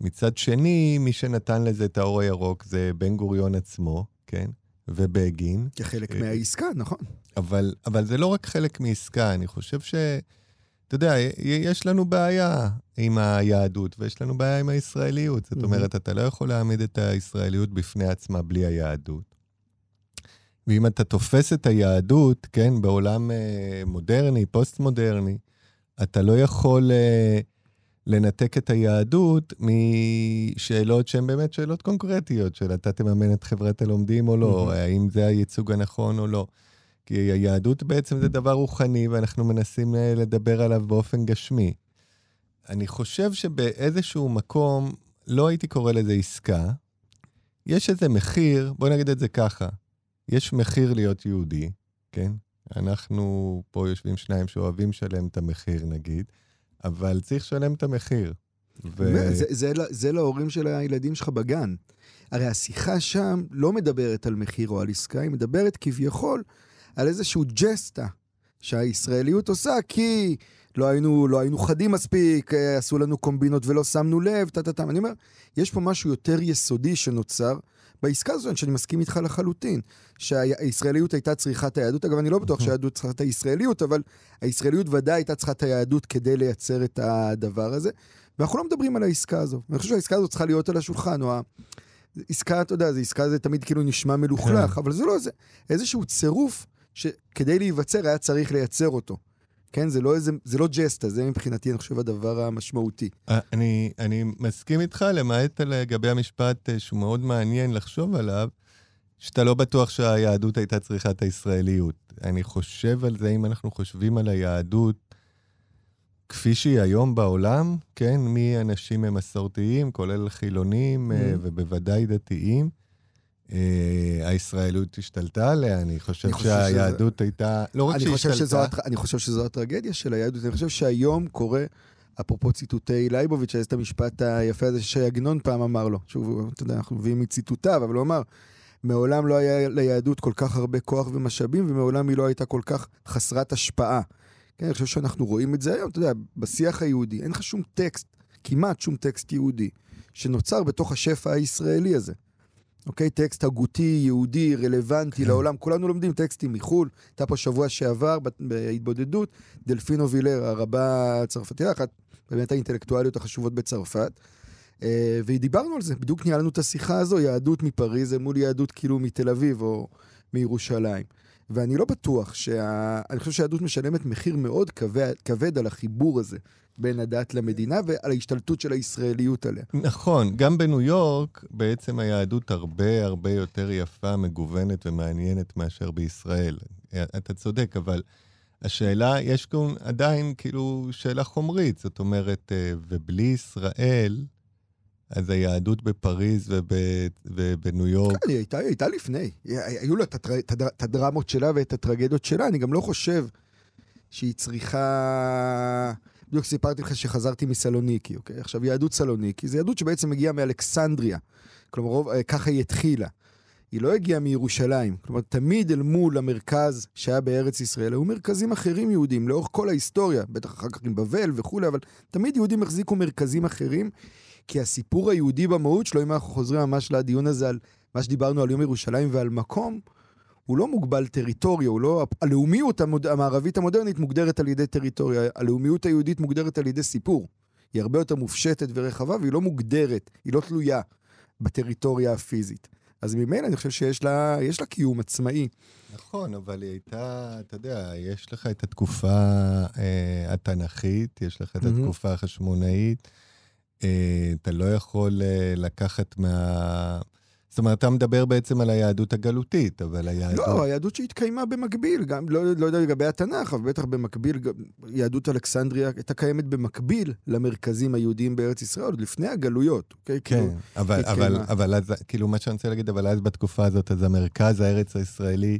מצד שני, מי שנתן לזה את האור הירוק זה בן גוריון עצמו, כן? ובגין. כחלק מהעסקה, נכון. אבל זה לא רק חלק מעסקה, אני חושב ש... אתה יודע, יש לנו בעיה עם היהדות, ויש לנו בעיה עם הישראליות. זאת אומרת, אתה לא יכול להעמיד את הישראליות בפני עצמה בלי היהדות. ואם אתה תופס את היהדות, כן, בעולם מודרני, פוסט-מודרני, אתה לא יכול לנתק את היהדות משאלות שהן באמת שאלות קונקרטיות, של אתה תממן את חברת הלומדים או לא, האם זה הייצוג הנכון או לא. כי היהדות בעצם זה דבר רוחני, ואנחנו מנסים לדבר עליו באופן גשמי. אני חושב שבאיזשהו מקום, לא הייתי קורא לזה עסקה, יש איזה מחיר, בוא נגיד את זה ככה, יש מחיר להיות יהודי, כן? אנחנו פה יושבים שניים שאוהבים שלם את המחיר נגיד, אבל צריך שלם את המחיר. זה להורים של הילדים שלך בגן. הרי השיחה שם לא מדברת על מחיר או על עסקה, היא מדברת כביכול, על איזשהו ג'סטה שהישראליות עושה, כי לא היינו חדים מספיק, עשו לנו קומבינות ולא שמנו לב, אני אומר, יש פה משהו יותר יסודי שנוצר, בעסקה הזו שאני מסכים איתך לחלוטין, שהישראליות הייתה צריכת היהדות, אגב אני לא בטוח שהיהדות צריכת הישראליות, אבל הישראליות ודאי הייתה צריכת היהדות כדי לייצר את הדבר הזה, ואנחנו לא מדברים על העסקה הזו, אני חושב שהעסקה הזו צריכה להיות על השולחן, או העסקה, אתה יודע, העסקה הזו תמיד כאילו נשמע מלוכלך, אבל זה לא זה, איזשהו צירוף שכדי להיווצר היה צריך לייצר אותו. כן, זה לא ג'סטה, זה מבחינתי אני חושב הדבר המשמעותי. אני מסכים איתך למעט לגבי המשפט שהוא מאוד מעניין לחשוב עליו, שאתה לא בטוח שהיהדות הייתה צריכת הישראליות. אני חושב על זה, אם אנחנו חושבים על היהדות כפי שהיא היום בעולם, כן, מאנשים מסורתיים, כולל חילונים ובוודאי דתיים, הישראליות השתלטה עליה, אני חושב שהיהדות הייתה, לא רק שהיא השתלטה. אני חושב שזו הטרגדיה של היהדות, אני חושב שהיום קורה, אפרופו ציטוטי לייבוביץ', היה את המשפט היפה הזה, שעגנון פעם אמר לו, שוב, אתה יודע, אנחנו מביאים מציטוטיו, אבל הוא אמר, מעולם לא היה ליהדות כל כך הרבה כוח ומשאבים, ומעולם היא לא הייתה כל כך חסרת השפעה. כן, אני חושב שאנחנו רואים את זה היום, אתה יודע, בשיח היהודי, אין לך שום טקסט, כמעט שום טקסט יהודי, שנוצר בתוך השפע הישראלי הזה. אוקיי, טקסט הגותי, יהודי, רלוונטי לעולם, כולנו לומדים טקסטים מחול, הייתה פה שבוע שעבר בהתבודדות, דלפינו וילר, הרבה הצרפתיה, אחת באמת האינטלקטואליות החשובות בצרפת, ודיברנו על זה, בדיוק ניהלנו את השיחה הזו, יהדות מפריז מול יהדות כאילו מתל אביב או מירושלים, ואני לא בטוח, אני חושב שהיהדות משלמת מחיר מאוד כבד על החיבור הזה, בין הדת למדינה ועל ההשתלטות של הישראליות עליה. נכון, גם בניו יורק בעצם היהדות הרבה הרבה יותר יפה, מגוונת ומעניינת מאשר בישראל. אתה צודק, אבל השאלה, יש כאן עדיין כאילו שאלה חומרית, זאת אומרת, ובלי ישראל, אז היהדות בפריז ובניו יורק... היא הייתה לפני, היו לה את הדרמות שלה ואת הטרגדיות שלה, אני גם לא חושב שהיא צריכה... בדיוק סיפרתי לך שחזרתי מסלוניקי, אוקיי? עכשיו, יהדות סלוניקי, זה יהדות שבעצם מגיעה מאלכסנדריה, כלומר, ככה היא התחילה. היא לא הגיעה מירושלים, כלומר, תמיד אל מול המרכז שהיה בארץ ישראל, היו מרכזים אחרים יהודים, לאורך כל ההיסטוריה, בטח אחר כך עם בבל וכולי, אבל תמיד יהודים החזיקו מרכזים אחרים, כי הסיפור היהודי במהות שלו, אם אנחנו חוזרים ממש לדיון הזה, על מה שדיברנו על יום ירושלים ועל מקום, הוא לא מוגבל טריטוריה, הוא לא... הלאומיות המערבית המודרנית מוגדרת על ידי טריטוריה, הלאומיות היהודית מוגדרת על ידי סיפור. היא הרבה יותר מופשטת ורחבה, והיא לא מוגדרת, היא לא תלויה בטריטוריה הפיזית. אז ממילא אני חושב שיש לה קיום עצמאי. נכון, אבל היא הייתה, אתה יודע, יש לך את התקופה התנ"כית, יש לך את התקופה החשמונאית, אתה לא יכול לקחת מה... זאת אומרת, אתה מדבר בעצם על היהדות הגלותית, אבל היהדות... לא, היהדות שהתקיימה במקביל, גם, לא יודע לגבי התנ"ך, אבל בטח במקביל, יהדות אלכסנדריה הייתה קיימת במקביל למרכזים היהודיים בארץ ישראל, עוד לפני הגלויות, אוקיי? כן, כאילו, אבל אז, כאילו, מה שאני רוצה להגיד, אבל אז בתקופה הזאת, אז המרכז הארץ הישראלי,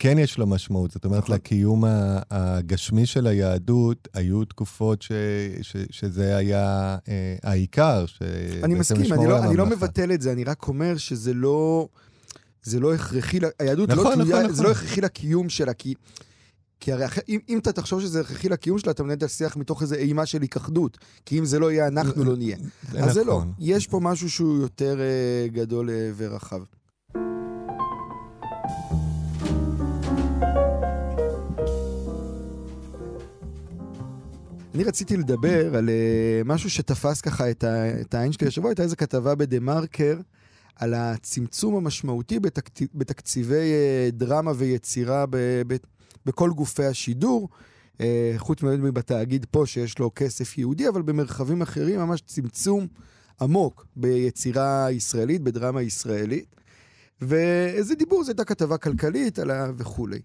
כן יש לו משמעות, זאת אומרת, לקיום הגשמי של היהדות, היו תקופות שזה היה העיקר. אני מסכים, אני לא מבטל את זה, אני רק אומר שזה לא הכרחי, היהדות לא הכרחי לקיום שלה, כי הרי אם אתה תחשוב שזה הכרחי לקיום שלה, אתה מנהל את השיח מתוך איזו אימה של היקחדות, כי אם זה לא יהיה, אנחנו לא נהיה. אז זה לא, יש פה משהו שהוא יותר גדול ורחב. אני רציתי לדבר על משהו שתפס ככה את העין שלי השבוע, הייתה איזו כתבה בדמרקר על הצמצום המשמעותי בתקציבי דרמה ויצירה בכל גופי השידור, חוץ מבתאגיד פה שיש לו כסף יהודי, אבל במרחבים אחרים ממש צמצום עמוק ביצירה ישראלית, בדרמה ישראלית, ואיזה דיבור, זו הייתה כתבה כלכלית עליו וכולי.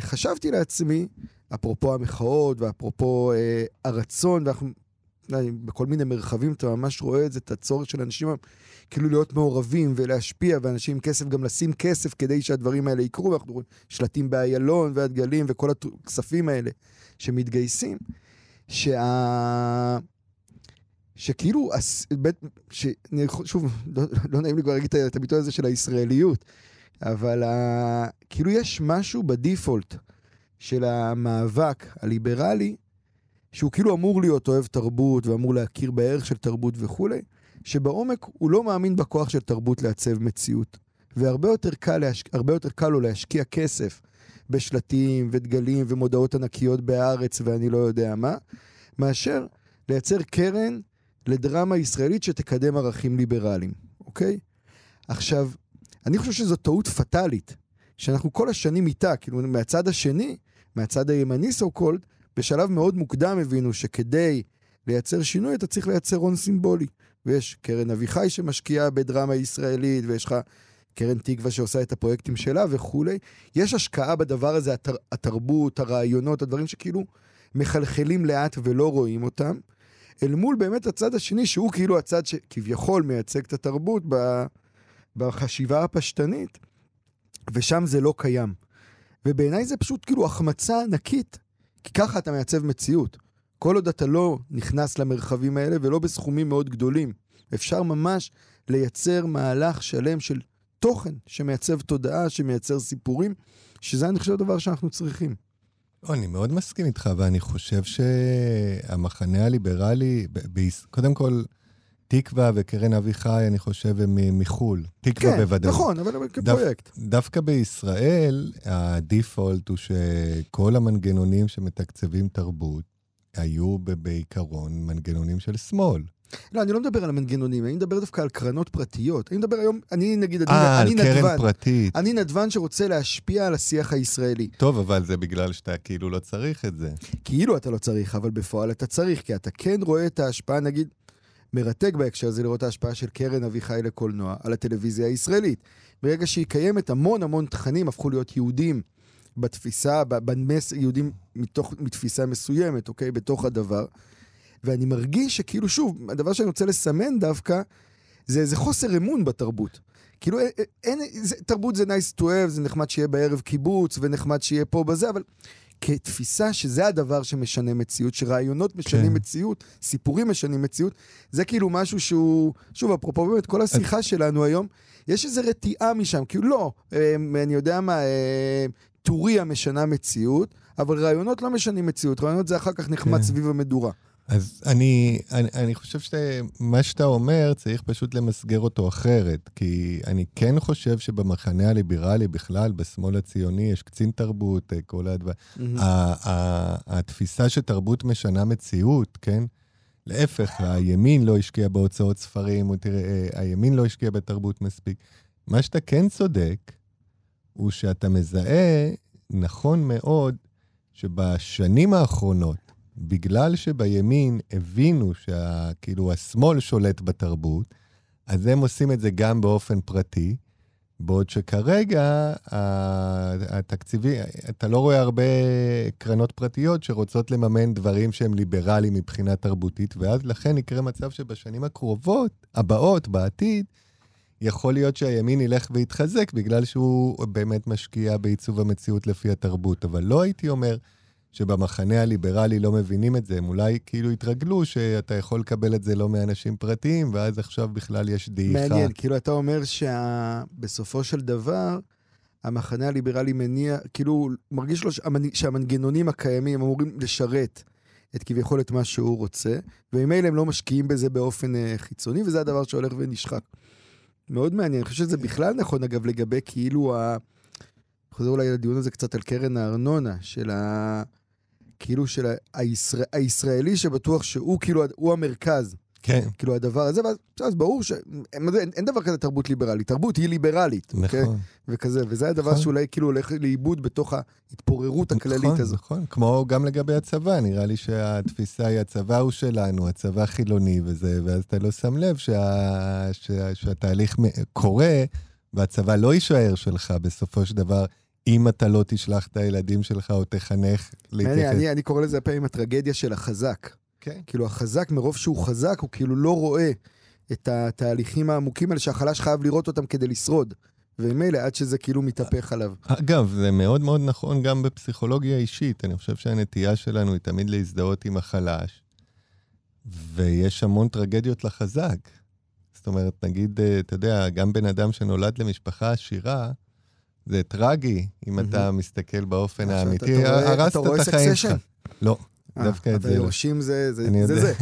וחשבתי לעצמי, אפרופו המחאות, ואפרופו הרצון, ואנחנו, בכל מיני מרחבים, אתה ממש רואה את זה, את הצורך של אנשים, כאילו להיות מעורבים ולהשפיע, ואנשים עם כסף גם לשים כסף, כדי שהדברים האלה יקרו, ואנחנו רואים שלטים באיילון והדגלים, וכל הכספים האלה שמתגייסים, שכאילו, שוב, לא נעים לי כבר להגיד את הביטוי הזה של הישראליות, אבל כאילו יש משהו בדיפולט, של המאבק הליברלי, שהוא כאילו אמור להיות אוהב תרבות, ואמור להכיר בערך של תרבות וכולי, שבעומק הוא לא מאמין בכוח של תרבות לעצב מציאות. והרבה יותר קל, הרבה יותר קל לו להשקיע כסף בשלטים ודגלים ומודעות ענקיות בארץ, ואני לא יודע מה, מאשר לייצר קרן לדרמה ישראלית שתקדם ערכים ליברליים. אוקיי? עכשיו, אני חושב שזו טעות פטלית, שאנחנו כל השנים איתה, כאילו מהצד השני, מהצד הימני so-called, בשלב מאוד מוקדם הבינו שכדי לייצר שינוי, אתה צריך לייצר הון סימבולי. ויש קרן אביחי שמשקיעה בדרמה ישראלית, ויש לך קרן תקווה שעושה את הפרויקטים שלה וכו'. יש השקעה בדבר הזה, התרבות, הרעיונות, הדברים שכאילו מחלחלים לאט ולא רואים אותם, אל מול באמת הצד השני, שהוא כאילו הצד שכביכול מייצג את התרבות בחשיבה הפשטנית, ושם זה לא קיים. ובעיניי זה פשוט כאילו החמצה ענקית, כי ככה אתה מייצב מציאות. כל עוד אתה לא נכנס למרחבים האלה, ולא בסכומים מאוד גדולים, אפשר ממש לייצר מהלך שלם של תוכן שמייצב תודעה, שמייצר סיפורים, שזה אני חושב הדבר שאנחנו צריכים. אני מאוד מסכים איתך, ואני חושב שהמחנה הליברלי, קודם כל, תקווה וקרן אביחי, אני חושב, הם מחול. תקווה בוודאות. נכון, אבל כפרויקט. דווקא בישראל, הדיפולט הוא שכל המנגנונים שמתקצבים תרבות, היו בעיקרון מנגנונים של שמאל. לא, אני לא מדבר על המנגנונים, אני מדבר דווקא על קרנות פרטיות. אני מדבר היום, אני נגיד, אני נדבן. אני נדבן שרוצה להשפיע על השיח הישראלי. טוב, אבל זה בגלל שאתה כאילו לא צריך את זה. כאילו אתה לא צריך, אבל בפועל אתה צריך, כי אתה כן רואה את ההשפעה, נגיד, מרתק בהקשר הזה לראות ההשפעה של קרן אביחי לקולנוע על הטלוויזיה הישראלית. ברגע שהיא קיימת, המון המון תכנים הפכו להיות יהודים בתפיסה, יהודים מתפיסה מסוימת, אוקיי? בתוך הדבר. ואני מרגיש שכאילו, שוב, הדבר שאני רוצה לסמן דווקא, זה חוסר אמון בתרבות. כאילו, תרבות זה nice to have, זה נחמד שיהיה בערב קיבוץ, ונחמד שיהיה פה בזה, אבל כתפיסה שזה הדבר שמשנה מציאות, שרעיונות משנים מציאות, סיפורים משנים מציאות, זה כאילו משהו שהוא, שוב, אפרופו באמת, כל השיחה שלנו היום, יש איזו רתיעה משם, כאילו לא, אני יודע מה, תוריה משנה מציאות, אבל רעיונות לא משנים מציאות, רעיונות זה אחר כך נחמד סביב המדורה. אז אני חושב שמה שאתה אומר צריך פשוט למסגר אותו אחרת, כי אני כן חושב שבמחנה הליברלי בכלל, בשמאל הציוני, יש קצין תרבות, כל הדבר. התפיסה שתרבות משנה מציאות, כן? להפך, הימין לא השקיע בהוצאות ספרים, הימין לא השקיע בתרבות מספיק. מה שאתה כן צודק, הוא שאתה מזהה נכון מאוד, שבשנים האחרונות, בגלל שבימין הבינו שכאילו השמאל שולט בתרבות, אז הם עושים את זה גם באופן פרטי, בעוד שכרגע התקציבי, אתה לא רואה הרבה קרנות פרטיות שרוצות לממן דברים שהם ליברליים מבחינה תרבותית, ואז לכן יקרה מצב שבשנים הקרובות, הבאות, בעתיד, יכול להיות שהימין ילך ויתחזק, בגלל שהוא באמת משקיע בעיצוב המציאות לפי התרבות, אבל לא הייתי אומר שבמחנה הליברלי לא מבינים את זה, הם אולי כאילו התרגלו שאתה יכול לקבל את זה לא מאנשים פרטיים, ואז עכשיו בכלל יש דעיכה. מעניין, כאילו אתה אומר שבסופו של דבר, המחנה הליברלי מניע, כאילו מרגיש לו שהמנגנונים הקיימים אמורים לשרת את כביכול את מה שהוא רוצה, וממילא הם לא משקיעים בזה באופן חיצוני, וזה הדבר שהולך ונשחק. מאוד מעניין, אני חושב שזה בכלל נכון אגב לגבי כאילו חוזר אולי לדיון הזה קצת על קרן הארנונה, של כאילו של הישראלי שבטוח שהוא כאילו, הוא המרכז. כן. כאילו הדבר הזה, ואז ברור שאין דבר כזה תרבות ליברלית, תרבות היא ליברלית. נכון. וכזה, וזה הדבר שאולי כאילו הולך לאיבוד בתוך ההתפוררות הכללית הזו. נכון, כמו גם לגבי הצבא, נראה לי שהתפיסה היא הצבא הוא שלנו, הצבא חילוני וזה, ואז אתה לא שם לב שהתהליך קורה, והצבא לא יישאר שלך בסופו של דבר, אם אתה לא תשלח את הילדים שלך או תחנך להתייחס. אני קורא לזה פעמים הטרגדיה של החזק. כאילו החזק, מרוב שהוא חזק, הוא כאילו לא רואה את התהליכים העמוקים האלה, שהחלש חייב לראות אותם כדי לשרוד. ומילא, עד שזה כאילו מתהפך עליו. אגב, זה מאוד מאוד נכון גם בפסיכולוגיה אישית. אני חושב שהנטייה שלנו היא תמיד להזדהות עם החלש, ויש המון טרגדיות לחזק. זאת אומרת, נגיד, אתה יודע, גם בן אדם שנולד למשפחה עשירה, זה טרגי, אם אתה מסתכל באופן האמיתי, הרסת את החיים שלך. לא, דווקא את זה. היורשים זה זה.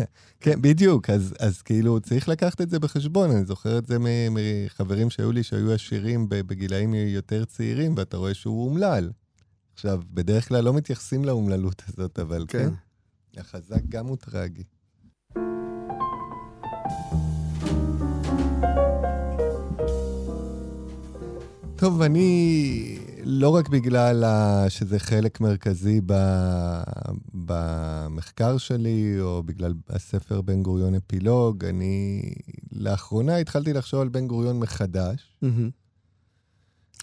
כן, בדיוק, אז כאילו צריך לקחת את זה בחשבון, אני זוכר את זה מחברים שהיו לי שהיו עשירים בגילאים יותר צעירים, ואתה רואה שהוא אומלל. עכשיו, בדרך כלל לא מתייחסים לאומללות הזאת, אבל כן, החזק גם הוא טרגי. טוב, אני לא רק בגלל שזה חלק מרכזי במחקר שלי, או בגלל הספר בן גוריון אפילוג, אני לאחרונה התחלתי לחשוב על בן גוריון מחדש.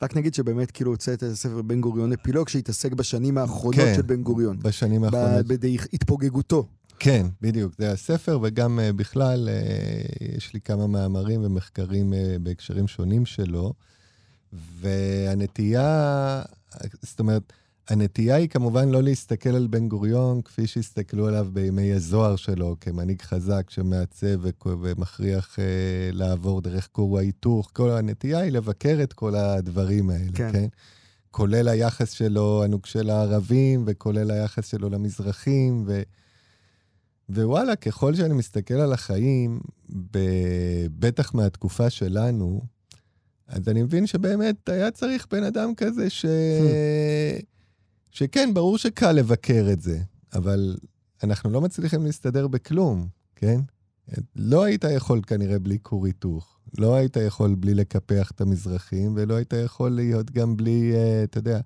רק נגיד שבאמת כאילו הוצא את הספר בן גוריון אפילוג, שהתעסק בשנים האחרונות של בן גוריון. בשנים האחרונות. בהתפוגגותו. כן, בדיוק. זה הספר, וגם בכלל יש לי כמה מאמרים ומחקרים בהקשרים שונים שלו. והנטייה, זאת אומרת, הנטייה היא כמובן לא להסתכל על בן גוריון, כפי שהסתכלו עליו בימי הזוהר שלו, כמנהיג חזק שמעצב ומכריח לעבור דרך קור ההיתוך. כל הנטייה היא לבקר את כל הדברים האלה, כן? כן? כולל היחס שלו, הנוגשה לערבים, וכולל היחס שלו למזרחים, ווואלה, ככל שאני מסתכל על החיים, בטח מהתקופה שלנו, אז אני מבין שבאמת היה צריך בן אדם כזה שכן, ברור שקל לבקר את זה, אבל אנחנו לא מצליחים להסתדר בכלום, כן? לא היית יכול כנראה בלי קור היתוך. לא היית יכול בלי לקפח את המזרחים, ולא היית יכול להיות גם בלי, אתה יודע,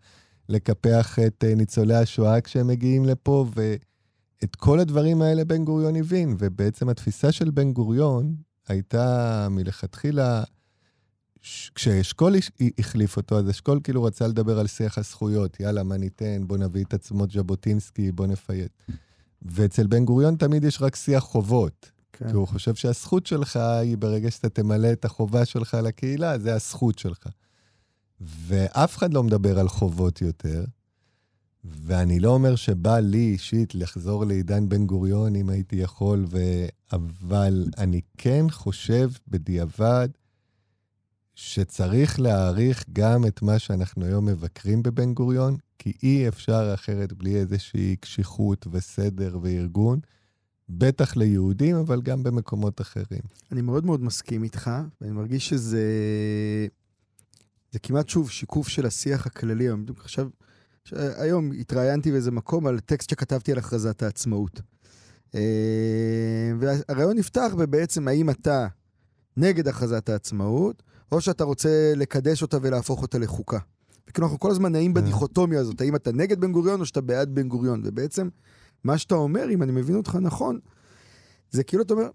לקפח את ניצולי השואה כשהם מגיעים לפה, ואת כל הדברים האלה בן גוריון הבין, ובעצם התפיסה של בן גוריון הייתה מלכתחילה, כשאשכול החליף אותו, אז אשכול כאילו רצה לדבר על שיח הזכויות, יאללה, מה ניתן, בוא נביא את עצמות ז'בוטינסקי, בוא נפיית. ואצל בן גוריון תמיד יש רק שיח חובות, כן. כי הוא חושב שהזכות שלך היא ברגע שאתה תמלא את החובה שלך לקהילה, זה הזכות שלך. ואף אחד לא מדבר על חובות יותר, ואני לא אומר שבא לי אישית לחזור לעידן בן גוריון אם הייתי יכול, אבל אני כן חושב בדיעבד שצריך להעריך גם את מה שאנחנו היום מבקרים בבן גוריון, כי אי אפשר אחרת בלי איזושהי קשיחות וסדר וארגון, בטח ליהודים, אבל גם במקומות אחרים. אני מאוד מאוד מסכים איתך, ואני מרגיש שזה כמעט שוב שיקוף של השיח הכללי. עכשיו, היום התראיינתי באיזה מקום על טקסט שכתבתי על הכרזת העצמאות. והרעיון נפתח בעצם האם אתה נגד הכרזת העצמאות, או שאתה רוצה לקדש אותה ולהפוך אותה לחוקה. וכאילו אנחנו כל הזמן נעים בדיכוטומיה הזאת, האם אתה נגד בן גוריון או שאתה בעד בן גוריון, ובעצם מה שאתה אומר, אם אני מבין אותך נכון, זה כאילו אתה אומר,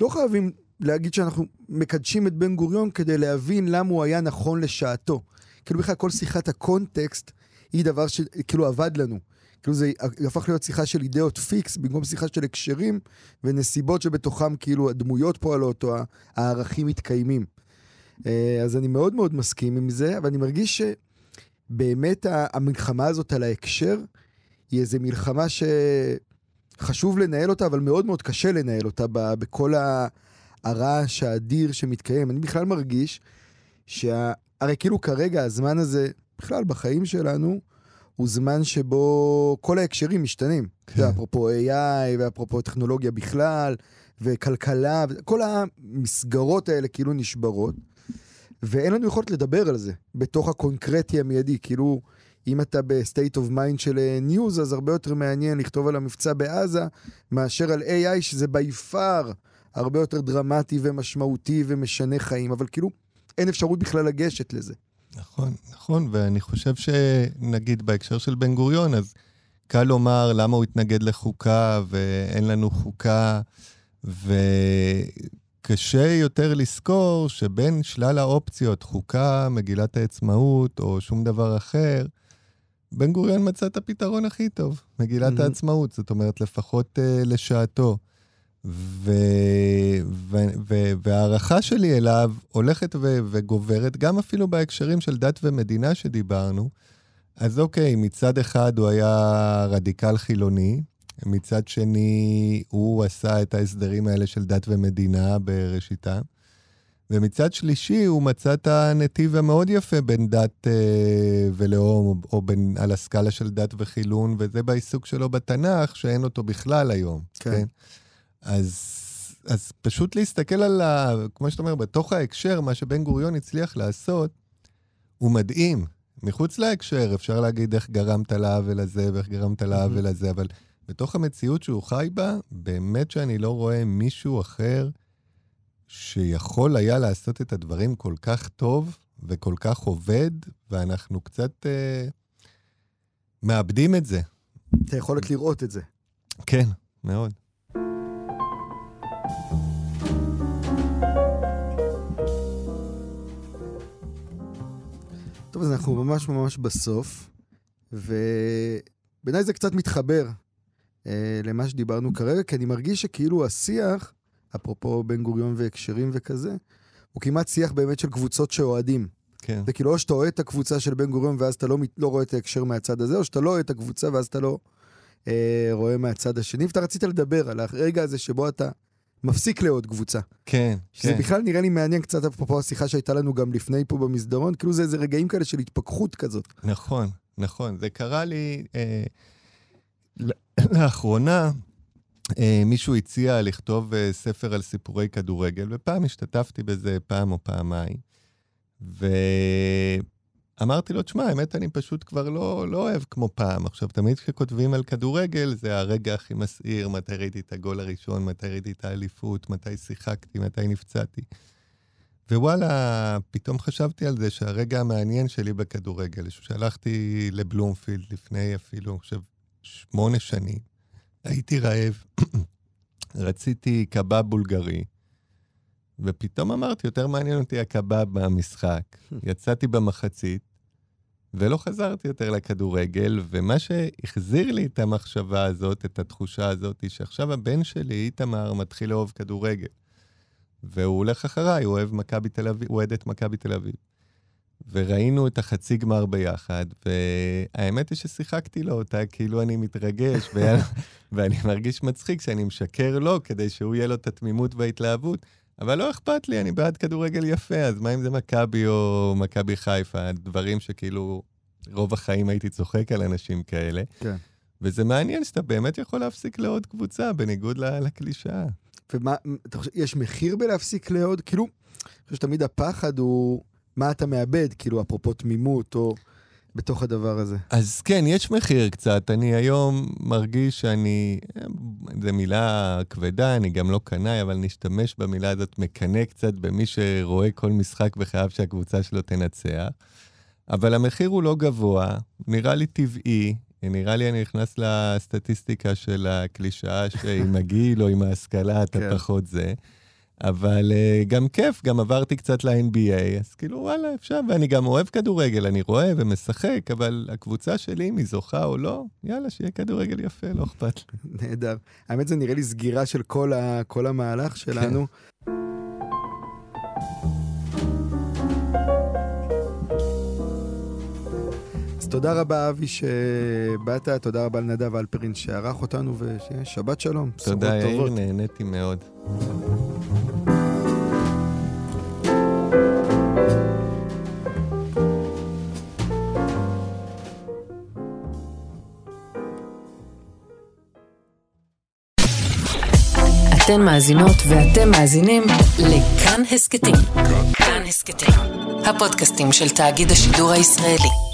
לא חייבים להגיד שאנחנו מקדשים את בן גוריון כדי להבין למה הוא היה נכון לשעתו. כאילו בכלל כל שיחת הקונטקסט היא דבר שכאילו עבד לנו. כאילו זה הפך להיות שיחה של אידאות פיקס, במקום שיחה של הקשרים ונסיבות שבתוכם כאילו הדמויות פועלות או הערכים מתקיימים. אז אני מאוד מאוד מסכים עם זה, אבל אני מרגיש שבאמת המלחמה הזאת על ההקשר, היא איזו מלחמה שחשוב לנהל אותה, אבל מאוד מאוד קשה לנהל אותה בכל הרעש האדיר שמתקיים. אני בכלל מרגיש שהרי כאילו כרגע הזמן הזה, בכלל בחיים שלנו, הוא זמן שבו כל ההקשרים משתנים. זה אפרופו AI ואפרופו טכנולוגיה בכלל, וכלכלה, כל המסגרות האלה כאילו נשברות, ואין לנו יכולת לדבר על זה, בתוך הקונקרטי המיידי, כאילו אם אתה בסטייט אוף מיינד של ניוז, אז הרבה יותר מעניין לכתוב על המבצע בעזה, מאשר על AI, שזה ביפר הרבה יותר דרמטי ומשמעותי ומשנה חיים, אבל כאילו אין אפשרות בכלל לגשת לזה. נכון, נכון, ואני חושב שנגיד בהקשר של בן גוריון, אז קל לומר למה הוא התנגד לחוקה, ואין לנו חוקה, קשה יותר לזכור שבין שלל האופציות, חוקה, מגילת העצמאות או שום דבר אחר, בן גוריון מצא את הפתרון הכי טוב, מגילת העצמאות, זאת אומרת לפחות לשעתו. והערכה שלי אליו הולכת וגוברת, גם אפילו בהקשרים של דת ומדינה שדיברנו, אז אוקיי, מצד אחד הוא היה רדיקל חילוני, מצד שני הוא עשה את ההסדרים האלה של דת ומדינה בראשיתה, ומצד שלישי הוא מצא את הנתיב המאוד יפה בין דת ולאום, או בין על הסקאלה של דת וחילון, וזה בעיסוק שלו בתנ"ך, שאין אותו בכלל היום. כן. כן? אז פשוט להסתכל על, כמו שאתה אומר, בתוך ההקשר, מה שבן גוריון הצליח לעשות, הוא מדהים. מחוץ להקשר, אפשר להגיד איך גרמת לעוול הזה, ואיך גרמת לעוול הזה, אבל בתוך המציאות שהוא חי בה, באמת שאני לא רואה מישהו אחר שיכול היה לעשות את הדברים כל כך טוב וכל כך עובד, ואנחנו קצת מאבדים את זה. אתה יכול לראות את זה. כן, מאוד. טוב, אז אנחנו ממש ממש בסוף, ובעיניי זה קצת מתחבר למה שדיברנו כרגע, כי אני מרגיש שכאילו השיח, אפרופו בן גוריון והקשרים וכזה, הוא כמעט שיח באמת של קבוצות שאוהדים. זה כאילו או שאתה רואה את הקבוצה של בן גוריון ואז אתה לא רואה את ההקשר מהצד הזה, או שאתה לא רואה את הקבוצה ואז אתה לא רואה מהצד השני. ואתה רצית לדבר על הרגע הזה שבו אתה מפסיק לעוד קבוצה. כן. שזה בכלל נראה לי מעניין קצת אפרופו השיחה שהייתה לנו גם לפני פה במסדרון, כאילו זה רגעים כאלה של התפכחות כזאת. נכון, נכון. זה קרה לי לאחרונה, מישהו הציע לכתוב ספר על סיפורי כדורגל, ופעם השתתפתי בזה פעם או פעמיים, ואמרתי לו, תשמע, האמת אני פשוט כבר לא אוהב כמו פעם. עכשיו, תמיד כשכותבים על כדורגל, זה הרגע הכי מסעיר, מתי ראיתי את הגול הראשון, מתי ראיתי את האליפות, מתי שיחקתי, מתי נפצעתי. ווואלה, פתאום חשבתי על זה שהרגע המעניין שלי בכדורגל, שהלכתי לבלומפילד לפני אפילו, אני חושב, 8 שנים, הייתי רעב, רציתי קבב בולגרי, ופתאום אמרתי, יותר מעניין אותי הקבב במשחק. יצאתי במחצית, ולא חזרתי יותר לכדורגל, ומה שהחזיר לי את המחשבה הזאת, את התחושה הזאת, שעכשיו הבן שלי, איתמר, מתחיל לאהוב כדורגל. והוא הולך אחריי, הוא אוהב מכבי תל אביב, הוא אוהד את מכבי תל אביב. וראינו את החצי גמר ביחד, והאמת היא ששיחקתי לו אותה, כאילו אני מתרגש, ואני מרגיש מצחיק שאני משקר לו, כדי שהוא יהיה לו את התמימות וההתלהבות, אבל לא אכפת לי, אני בעד כדורגל יפה, אז מה אם זה מכבי או מכבי חיפה, הדברים שכאילו רוב החיים הייתי צוחק על אנשים כאלה, וזה מעניין שאתה באמת יכול להפסיק לעוד קבוצה, בניגוד לקלישה. ומה, אתה חושב, יש מחיר בלהפסיק לעוד? כאילו, אני חושב שתמיד הפחד הוא... מה אתה מאבד, כאילו, אפרופו תמימות, או בתוך הדבר הזה? אז כן, יש מחיר קצת. אני היום מרגיש שאני, זו מילה כבדה, אני גם לא קנאי, אבל נשתמש במילה הזאת, מקנא קצת במי שרואה כל משחק וחייב שהקבוצה שלו תנצח. אבל המחיר הוא לא גבוה, נראה לי טבעי, נראה לי אני נכנס לסטטיסטיקה של הקלישאה, שעם הגיל או עם ההשכלה, אתה פחות זה. אבל גם כיף, גם עברתי קצת ל-NBA, אז כאילו וואלה, אפשר, ואני גם אוהב כדורגל, אני רואה ומשחק, אבל הקבוצה שלי, אם היא זוכה או לא, יאללה, שיהיה כדורגל יפה, לא אכפת. נהדר. האמת זה נראה לי סגירה של כל המהלך שלנו. אז תודה רבה אבי שבאת, תודה רבה לנדב אלפרין שערך אותנו, ושבת שלום. תודה יאיר, נהניתי מאוד. אתן מאזינות ואתם מאזינים לכאן הסקטים. כאן הסקטים. הפודקאסטים של תאגיד השידור הישראלי.